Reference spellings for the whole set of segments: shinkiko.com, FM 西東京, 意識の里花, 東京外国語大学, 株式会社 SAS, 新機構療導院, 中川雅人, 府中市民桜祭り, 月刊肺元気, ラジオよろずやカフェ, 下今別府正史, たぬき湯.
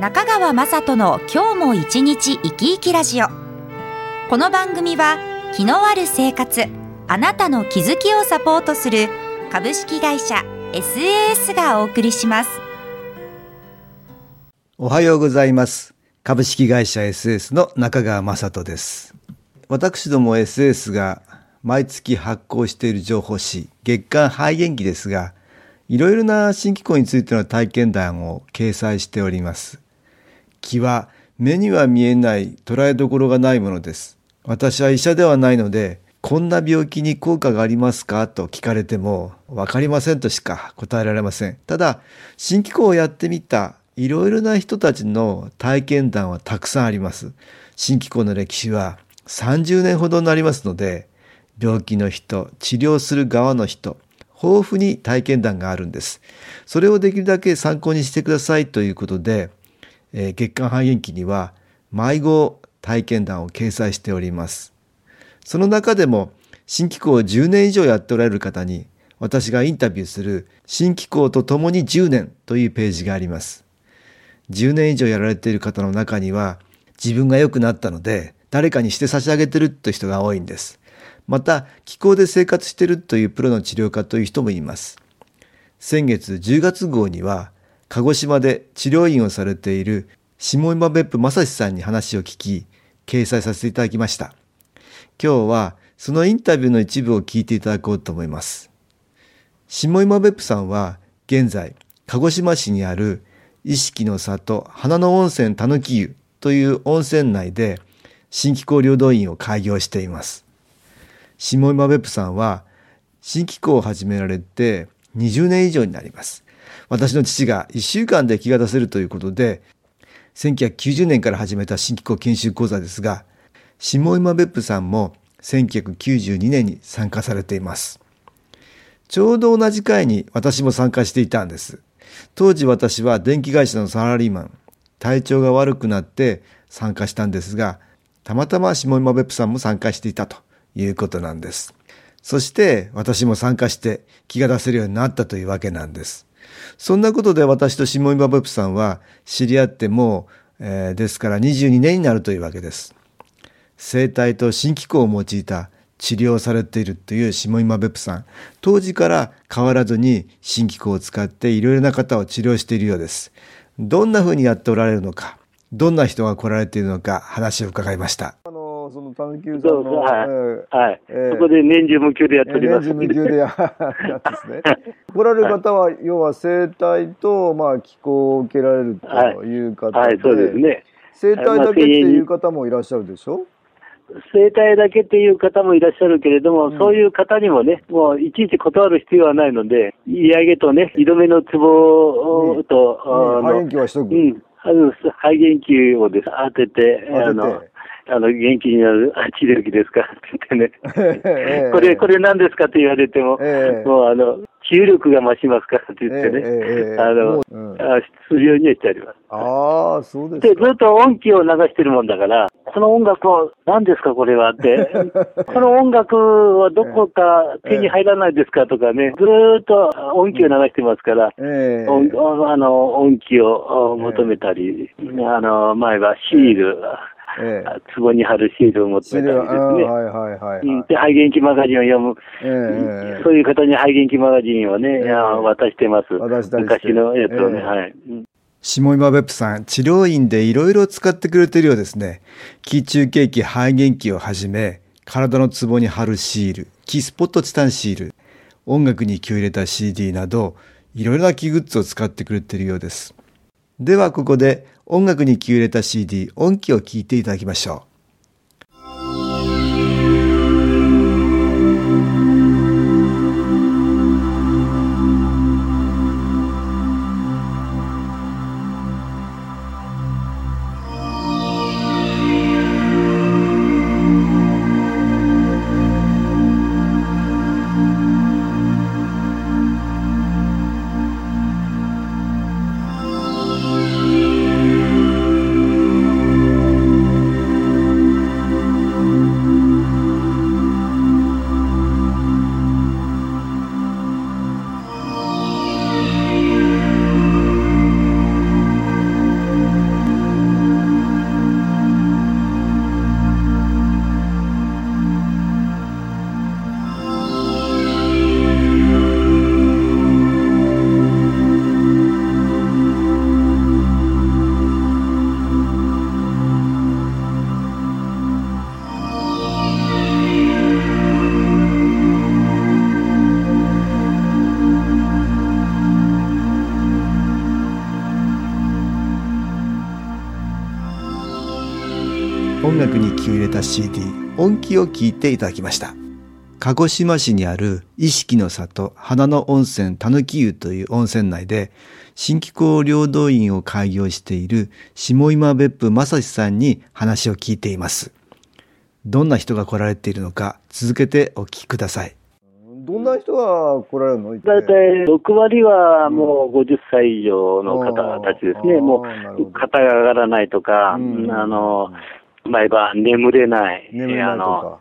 中川雅人の今日も一日生き生きラジオ。この番組は気のある生活、あなたの気づきをサポートする株式会社 SAS がお送りします。おはようございます。株式会社 SAS の中川雅人です。私ども SAS が毎月発行している情報誌月刊肺元気ですが、いろいろな新機構についての体験談を掲載しております。気は目には見えない捉えどころがないものです。私は医者ではないので、こんな病気に効果がありますかと聞かれても分かりませんとしか答えられません。ただ新機構をやってみたいろいろな人たちの体験談はたくさんあります。新機構の歴史は30年ほどになりますので、病気の人、治療する側の人、豊富に体験談があるんです。それをできるだけ参考にしてくださいということで、月刊肺元気には毎号体験談を掲載しております。その中でも新機構を10年以上やっておられる方に私がインタビューする新機構とともに10年というページがあります。10年以上やられている方の中には、自分が良くなったので誰かにして差し上げてるという人が多いんです。また気候で生活しているというプロの治療家という人もいます。先月10月号には、鹿児島で治療院をされている下今別府正史さんに話を聞き、掲載させていただきました。今日はそのインタビューの一部を聞いていただこうと思います。下今別府さんは現在鹿児島市にある意識の里花の温泉たぬき湯という温泉内で新機構療導院を開業しています。下今別府さんは新機構を始められて20年以上になります。私の父が1週間で気が出せるということで、1990年から始めた新機構研修講座ですが、下今別府さんも1992年に参加されています。ちょうど同じ会に私も参加していたんです。当時私は電気会社のサラリーマン、体調が悪くなって参加したんですが、たまたま下今別府さんも参加していたということなんです。そして私も参加して気が出せるようになったというわけなんです。そんなことで私と下今別府さんは知り合ってもう、ですから22年になるというわけです。生体と新機構を用いた治療をされているという下今別府さん、当時から変わらずに新機構を使っていろいろな方を治療しているようです。どんなふうにやっておられるのか、どんな人が来られているのか話を伺いました。そのたぬき湯さんの、はい、そこで年中無休でやっております。年中無休でなんですね。来られる方は、要は生体と、気候を受けられるという方で、はいはい、そうですね。生体だけっていう方もいらっしゃるでしょ。生体だけっていう方もいらっしゃるけれども、そういう方にもね、もういちいち断る必要はないので、胃上げとね、井戸目のツボと、肺元気はしとく。肺元気をです当てて、元気になる治療器ですかって言ってね、これ何ですかって言われても、もう治癒力が増しますからって言ってね、するようにはしてあります。ああ、そうですか。で、ずっと音気を流してるもんだから、その音楽を何ですかこれはって、この音楽はどこか手に入らないですかとかね、ずっと音気を流してますから、音気を求めたり、前はシール、壺に貼るシールを持ってたりですね。で、肺元気マガジンを読む、そういう方に肺元気マガジンをね、渡してます。昔のやつをね、下今別府さん、治療院でいろいろ使ってくれているようですね。気中継機肺元気をはじめ、体の壺に貼るシール、気スポットチタンシール、音楽に気を入れた CD など、いろいろな気グッズを使ってくれているようです。ではここで音楽に気を入れた CD 音気を聴いていただきましょう。音楽に気を入れた CD 音気を聴いていただきました。鹿児島市にある意識の里花の温泉たぬき湯という温泉内で新機構領導員を開業している下今別府正史さんに話を聞いています。どんな人が来られているのか続けてお聞きください。どんな人が来られるの？だいたい6割はもう50歳以上の方たちですね。もう肩が上がらないとか、毎晩眠れないとか、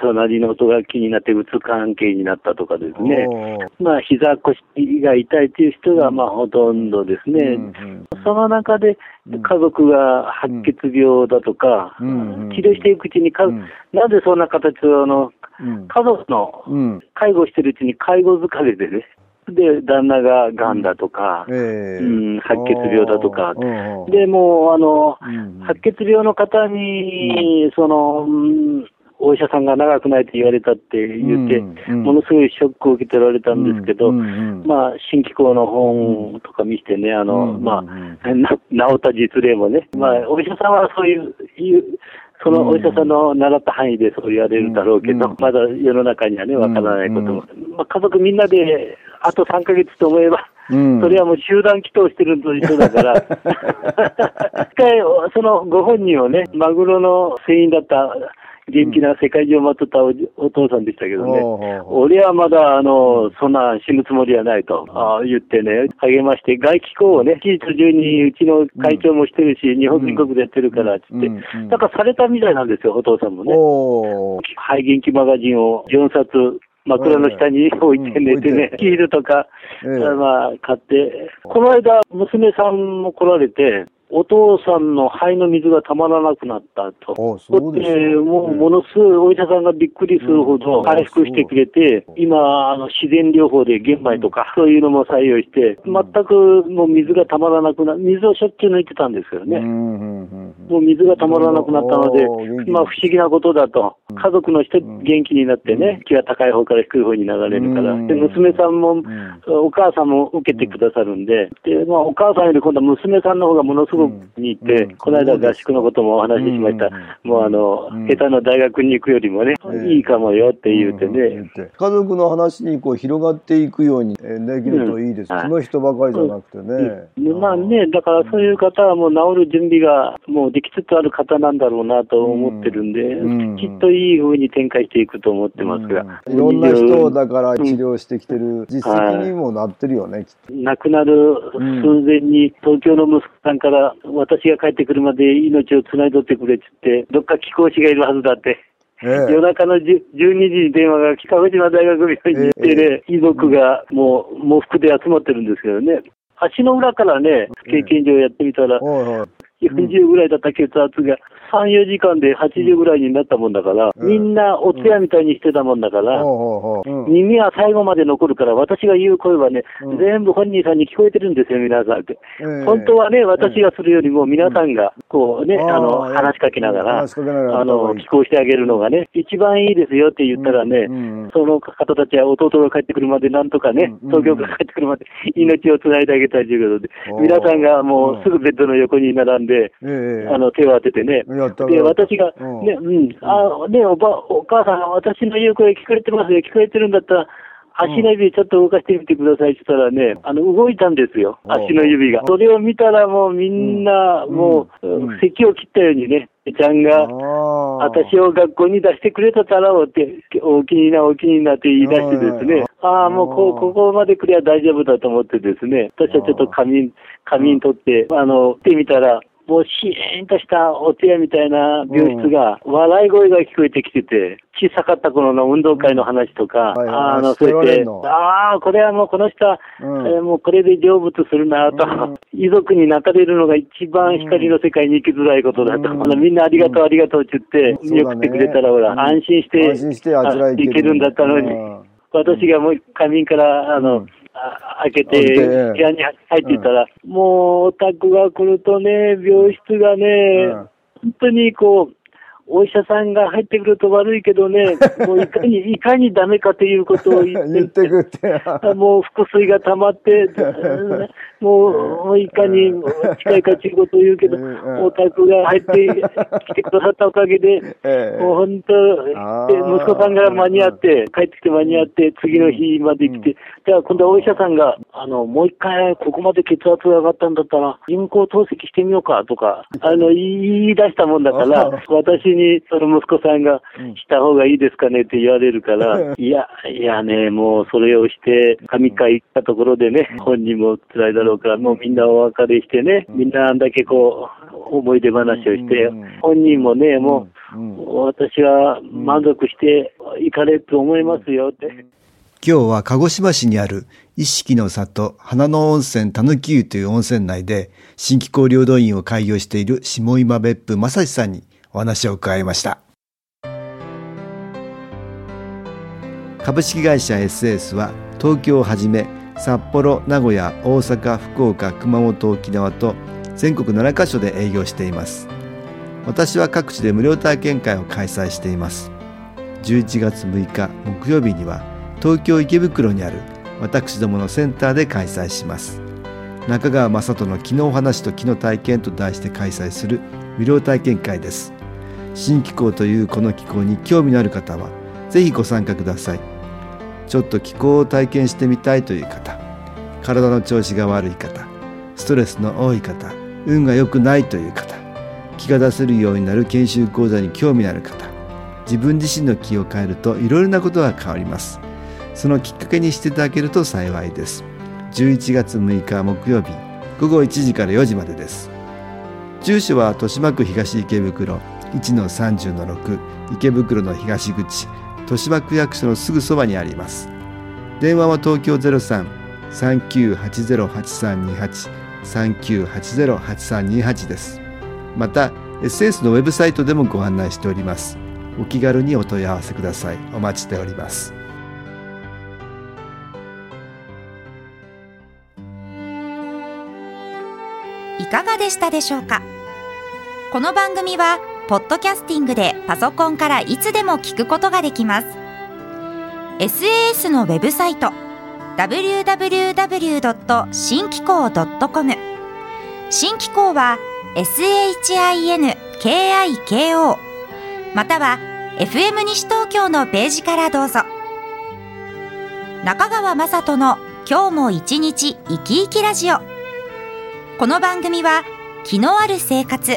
隣の音が気になってうつ関係になったとかですね、膝腰が痛いという人がほとんどですね、その中で家族が白血病だとか、治療していくうちになんでそんな形の家族の介護してるうちに介護疲れでね、で旦那ががんだとか、白血病だとかで、もう白血病の方にお医者さんが長くないと言われたって言って、ものすごいショックを受けておられたんですけど、新機構の本とか見てね、治った実例もね、お医者さんはそういうそのお医者さんの習った範囲でそう言われるだろうけど、まだ世の中にはね、わからないことも、家族みんなであと3ヶ月と思えば、それはもう集団祈祷してると一緒だから、一回そのご本人をね、マグロの船員だった元気な世界中をまとったお父さんでしたけどね、俺はまだそんな死ぬつもりはないと言ってね、励まして外気候をね、期日中にうちの会長もしてるし、日本全国でやってるからって言って、だからされたみたいなんですよ、お父さんもね。肺元気マガジンを4冊枕の下に置いて寝てね、ヒールとか、買って、この間娘さんも来られて、お父さんの肺の水がたまらなくなったと。そうですね。もうものすごいお医者さんがびっくりするほど回復してくれて、今自然療法で玄米とかそういうのも採用して、全くもう水がたまらなくな、水をしょっちゅう抜いてたんですけどね。もう水がたまらなくなったので、不思議なことだと。家族の人元気になってね、気が高い方から低い方に流れるから。で、娘さんも、お母さんも受けてくださるんで、で、お母さんより今度は娘さんの方がものすごくに行って、この間合宿のこともお話ししました。もう下手な大学に行くよりもね、いいかもよって言うてね。家族の話に広がっていくようにできるといいです。その人ばかりじゃなくてね。だからそういう方はもう治る準備がもうできつつある方なんだろうなと思ってるんで、きっといい風に展開していくと思ってますが、いろんな人をだから治療してきてる実績にもなってるよね。亡くなる寸前に東京の息子さんから私が帰ってくるまで命をつないどってくれって言って、どっか貴公子がいるはずだって。夜中の12時に電話が鹿児島大学病院に行ってね、遺族がもう喪服で集まってるんですけどね、足の裏からね、経験上やってみたら、40ぐらいだった血圧が3、4時間で80ぐらいになったもんだから、みんなお通夜みたいにしてたもんだから、耳は最後まで残るから、私が言う声はね、全部本人さんに聞こえてるんですよ、皆さんって。本当はね、私がするよりも皆さんが、話しかけながら、寄稿してあげるのがね、一番いいですよって言ったらね、その方たちは弟が帰ってくるまでなんとかね、東京から帰ってくるまで命をつないであげたいということで、皆さんがもうすぐベッドの横に並んで、手を当ててね、で私が、お母さん、私の言う声聞かれてますよ、聞かれてるんだったら、足の指ちょっと動かしてみてくださいって言ったらね、動いたんですよ、足の指が。それを見たらもうみんな、咳を切ったようにね、ちゃんが、私を学校に出してくれたからをって、お気にな、お気になって言い出してですね、もうここまで来りゃ大丈夫だと思ってですね、私はちょっと仮眠取って、ってみたら、もうシーンとしたお手屋みたいな病室が、笑い声が聞こえてきてて、小さかった頃の運動会の話とか、それで、これはもうこの人は、もうこれで成仏するなと、遺族に泣かれるのが一番光の世界に行きづらいことだと、みんなありがとうありがとうって言って、見送ってくれたら、ほら、安心して行けるんだったのに、私がもう仮眠から、開けて部屋に入っていったら、もうお宅が来るとね、病室がね、本当にお医者さんが入ってくると悪いけどね、もういかにダメかということを言って、もう腹水が溜まって、もういかに近いかちゅうことを言うけど、お宅が入ってきてくださったおかげで、もう本当、息子さんが間に合って、帰ってきて間に合って、次の日まで来て、じゃあ今度はお医者さんが、もう一回ここまで血圧が上がったんだったら、人工透析してみようかとか、言い出したもんだから、私にその息子さんがした方がいいですかねって言われるから、いやね、もうそれをして、神会行ったところでね、本人も辛いだろうからもうみんなお別れしてね、みんなあんだけこう思い出話をして、本人もね、もう、私は満足していかれると思いますよって。今日は鹿児島市にある一色の里花の温泉たぬき湯という温泉内で新機構領土院を開業している下今別府正史さんにお話を伺いました。株式会社 SS は東京をはじめ札幌、名古屋、大阪、福岡、熊本、沖縄と全国7カ所で営業しています。私は各地で無料体験会を開催しています。11月6日木曜日には東京池袋にある私どものセンターで開催します。中川雅人の気のお話と気の体験と題して開催する無料体験会です。新気候というこの気候に興味のある方はぜひご参加ください。ちょっと気候を体験してみたいという方、体の調子が悪い方、ストレスの多い方、運が良くないという方、気が出せるようになる研修講座に興味のある方、自分自身の気を変えるといろいろなことが変わります。そのきっかけにしていただけると幸いです。11月6日木曜日、午後1時から4時までです。住所は豊島区東池袋 1-30-6 池袋の東口豊島区役所のすぐそばにあります。電話は東京 03-3980-8328 3980-8328 です。また SS のウェブサイトでもご案内しております。お気軽にお問い合わせください。お待ちしております。いかがでしたでしょうか。この番組はポッドキャスティングでパソコンからいつでも聞くことができます。 SAS のウェブサイト www.shinkiko.com 新機構は SHINKIKO または FM 西東京のページからどうぞ。中川雅人の今日も一日生き生きラジオ。この番組は気のある生活、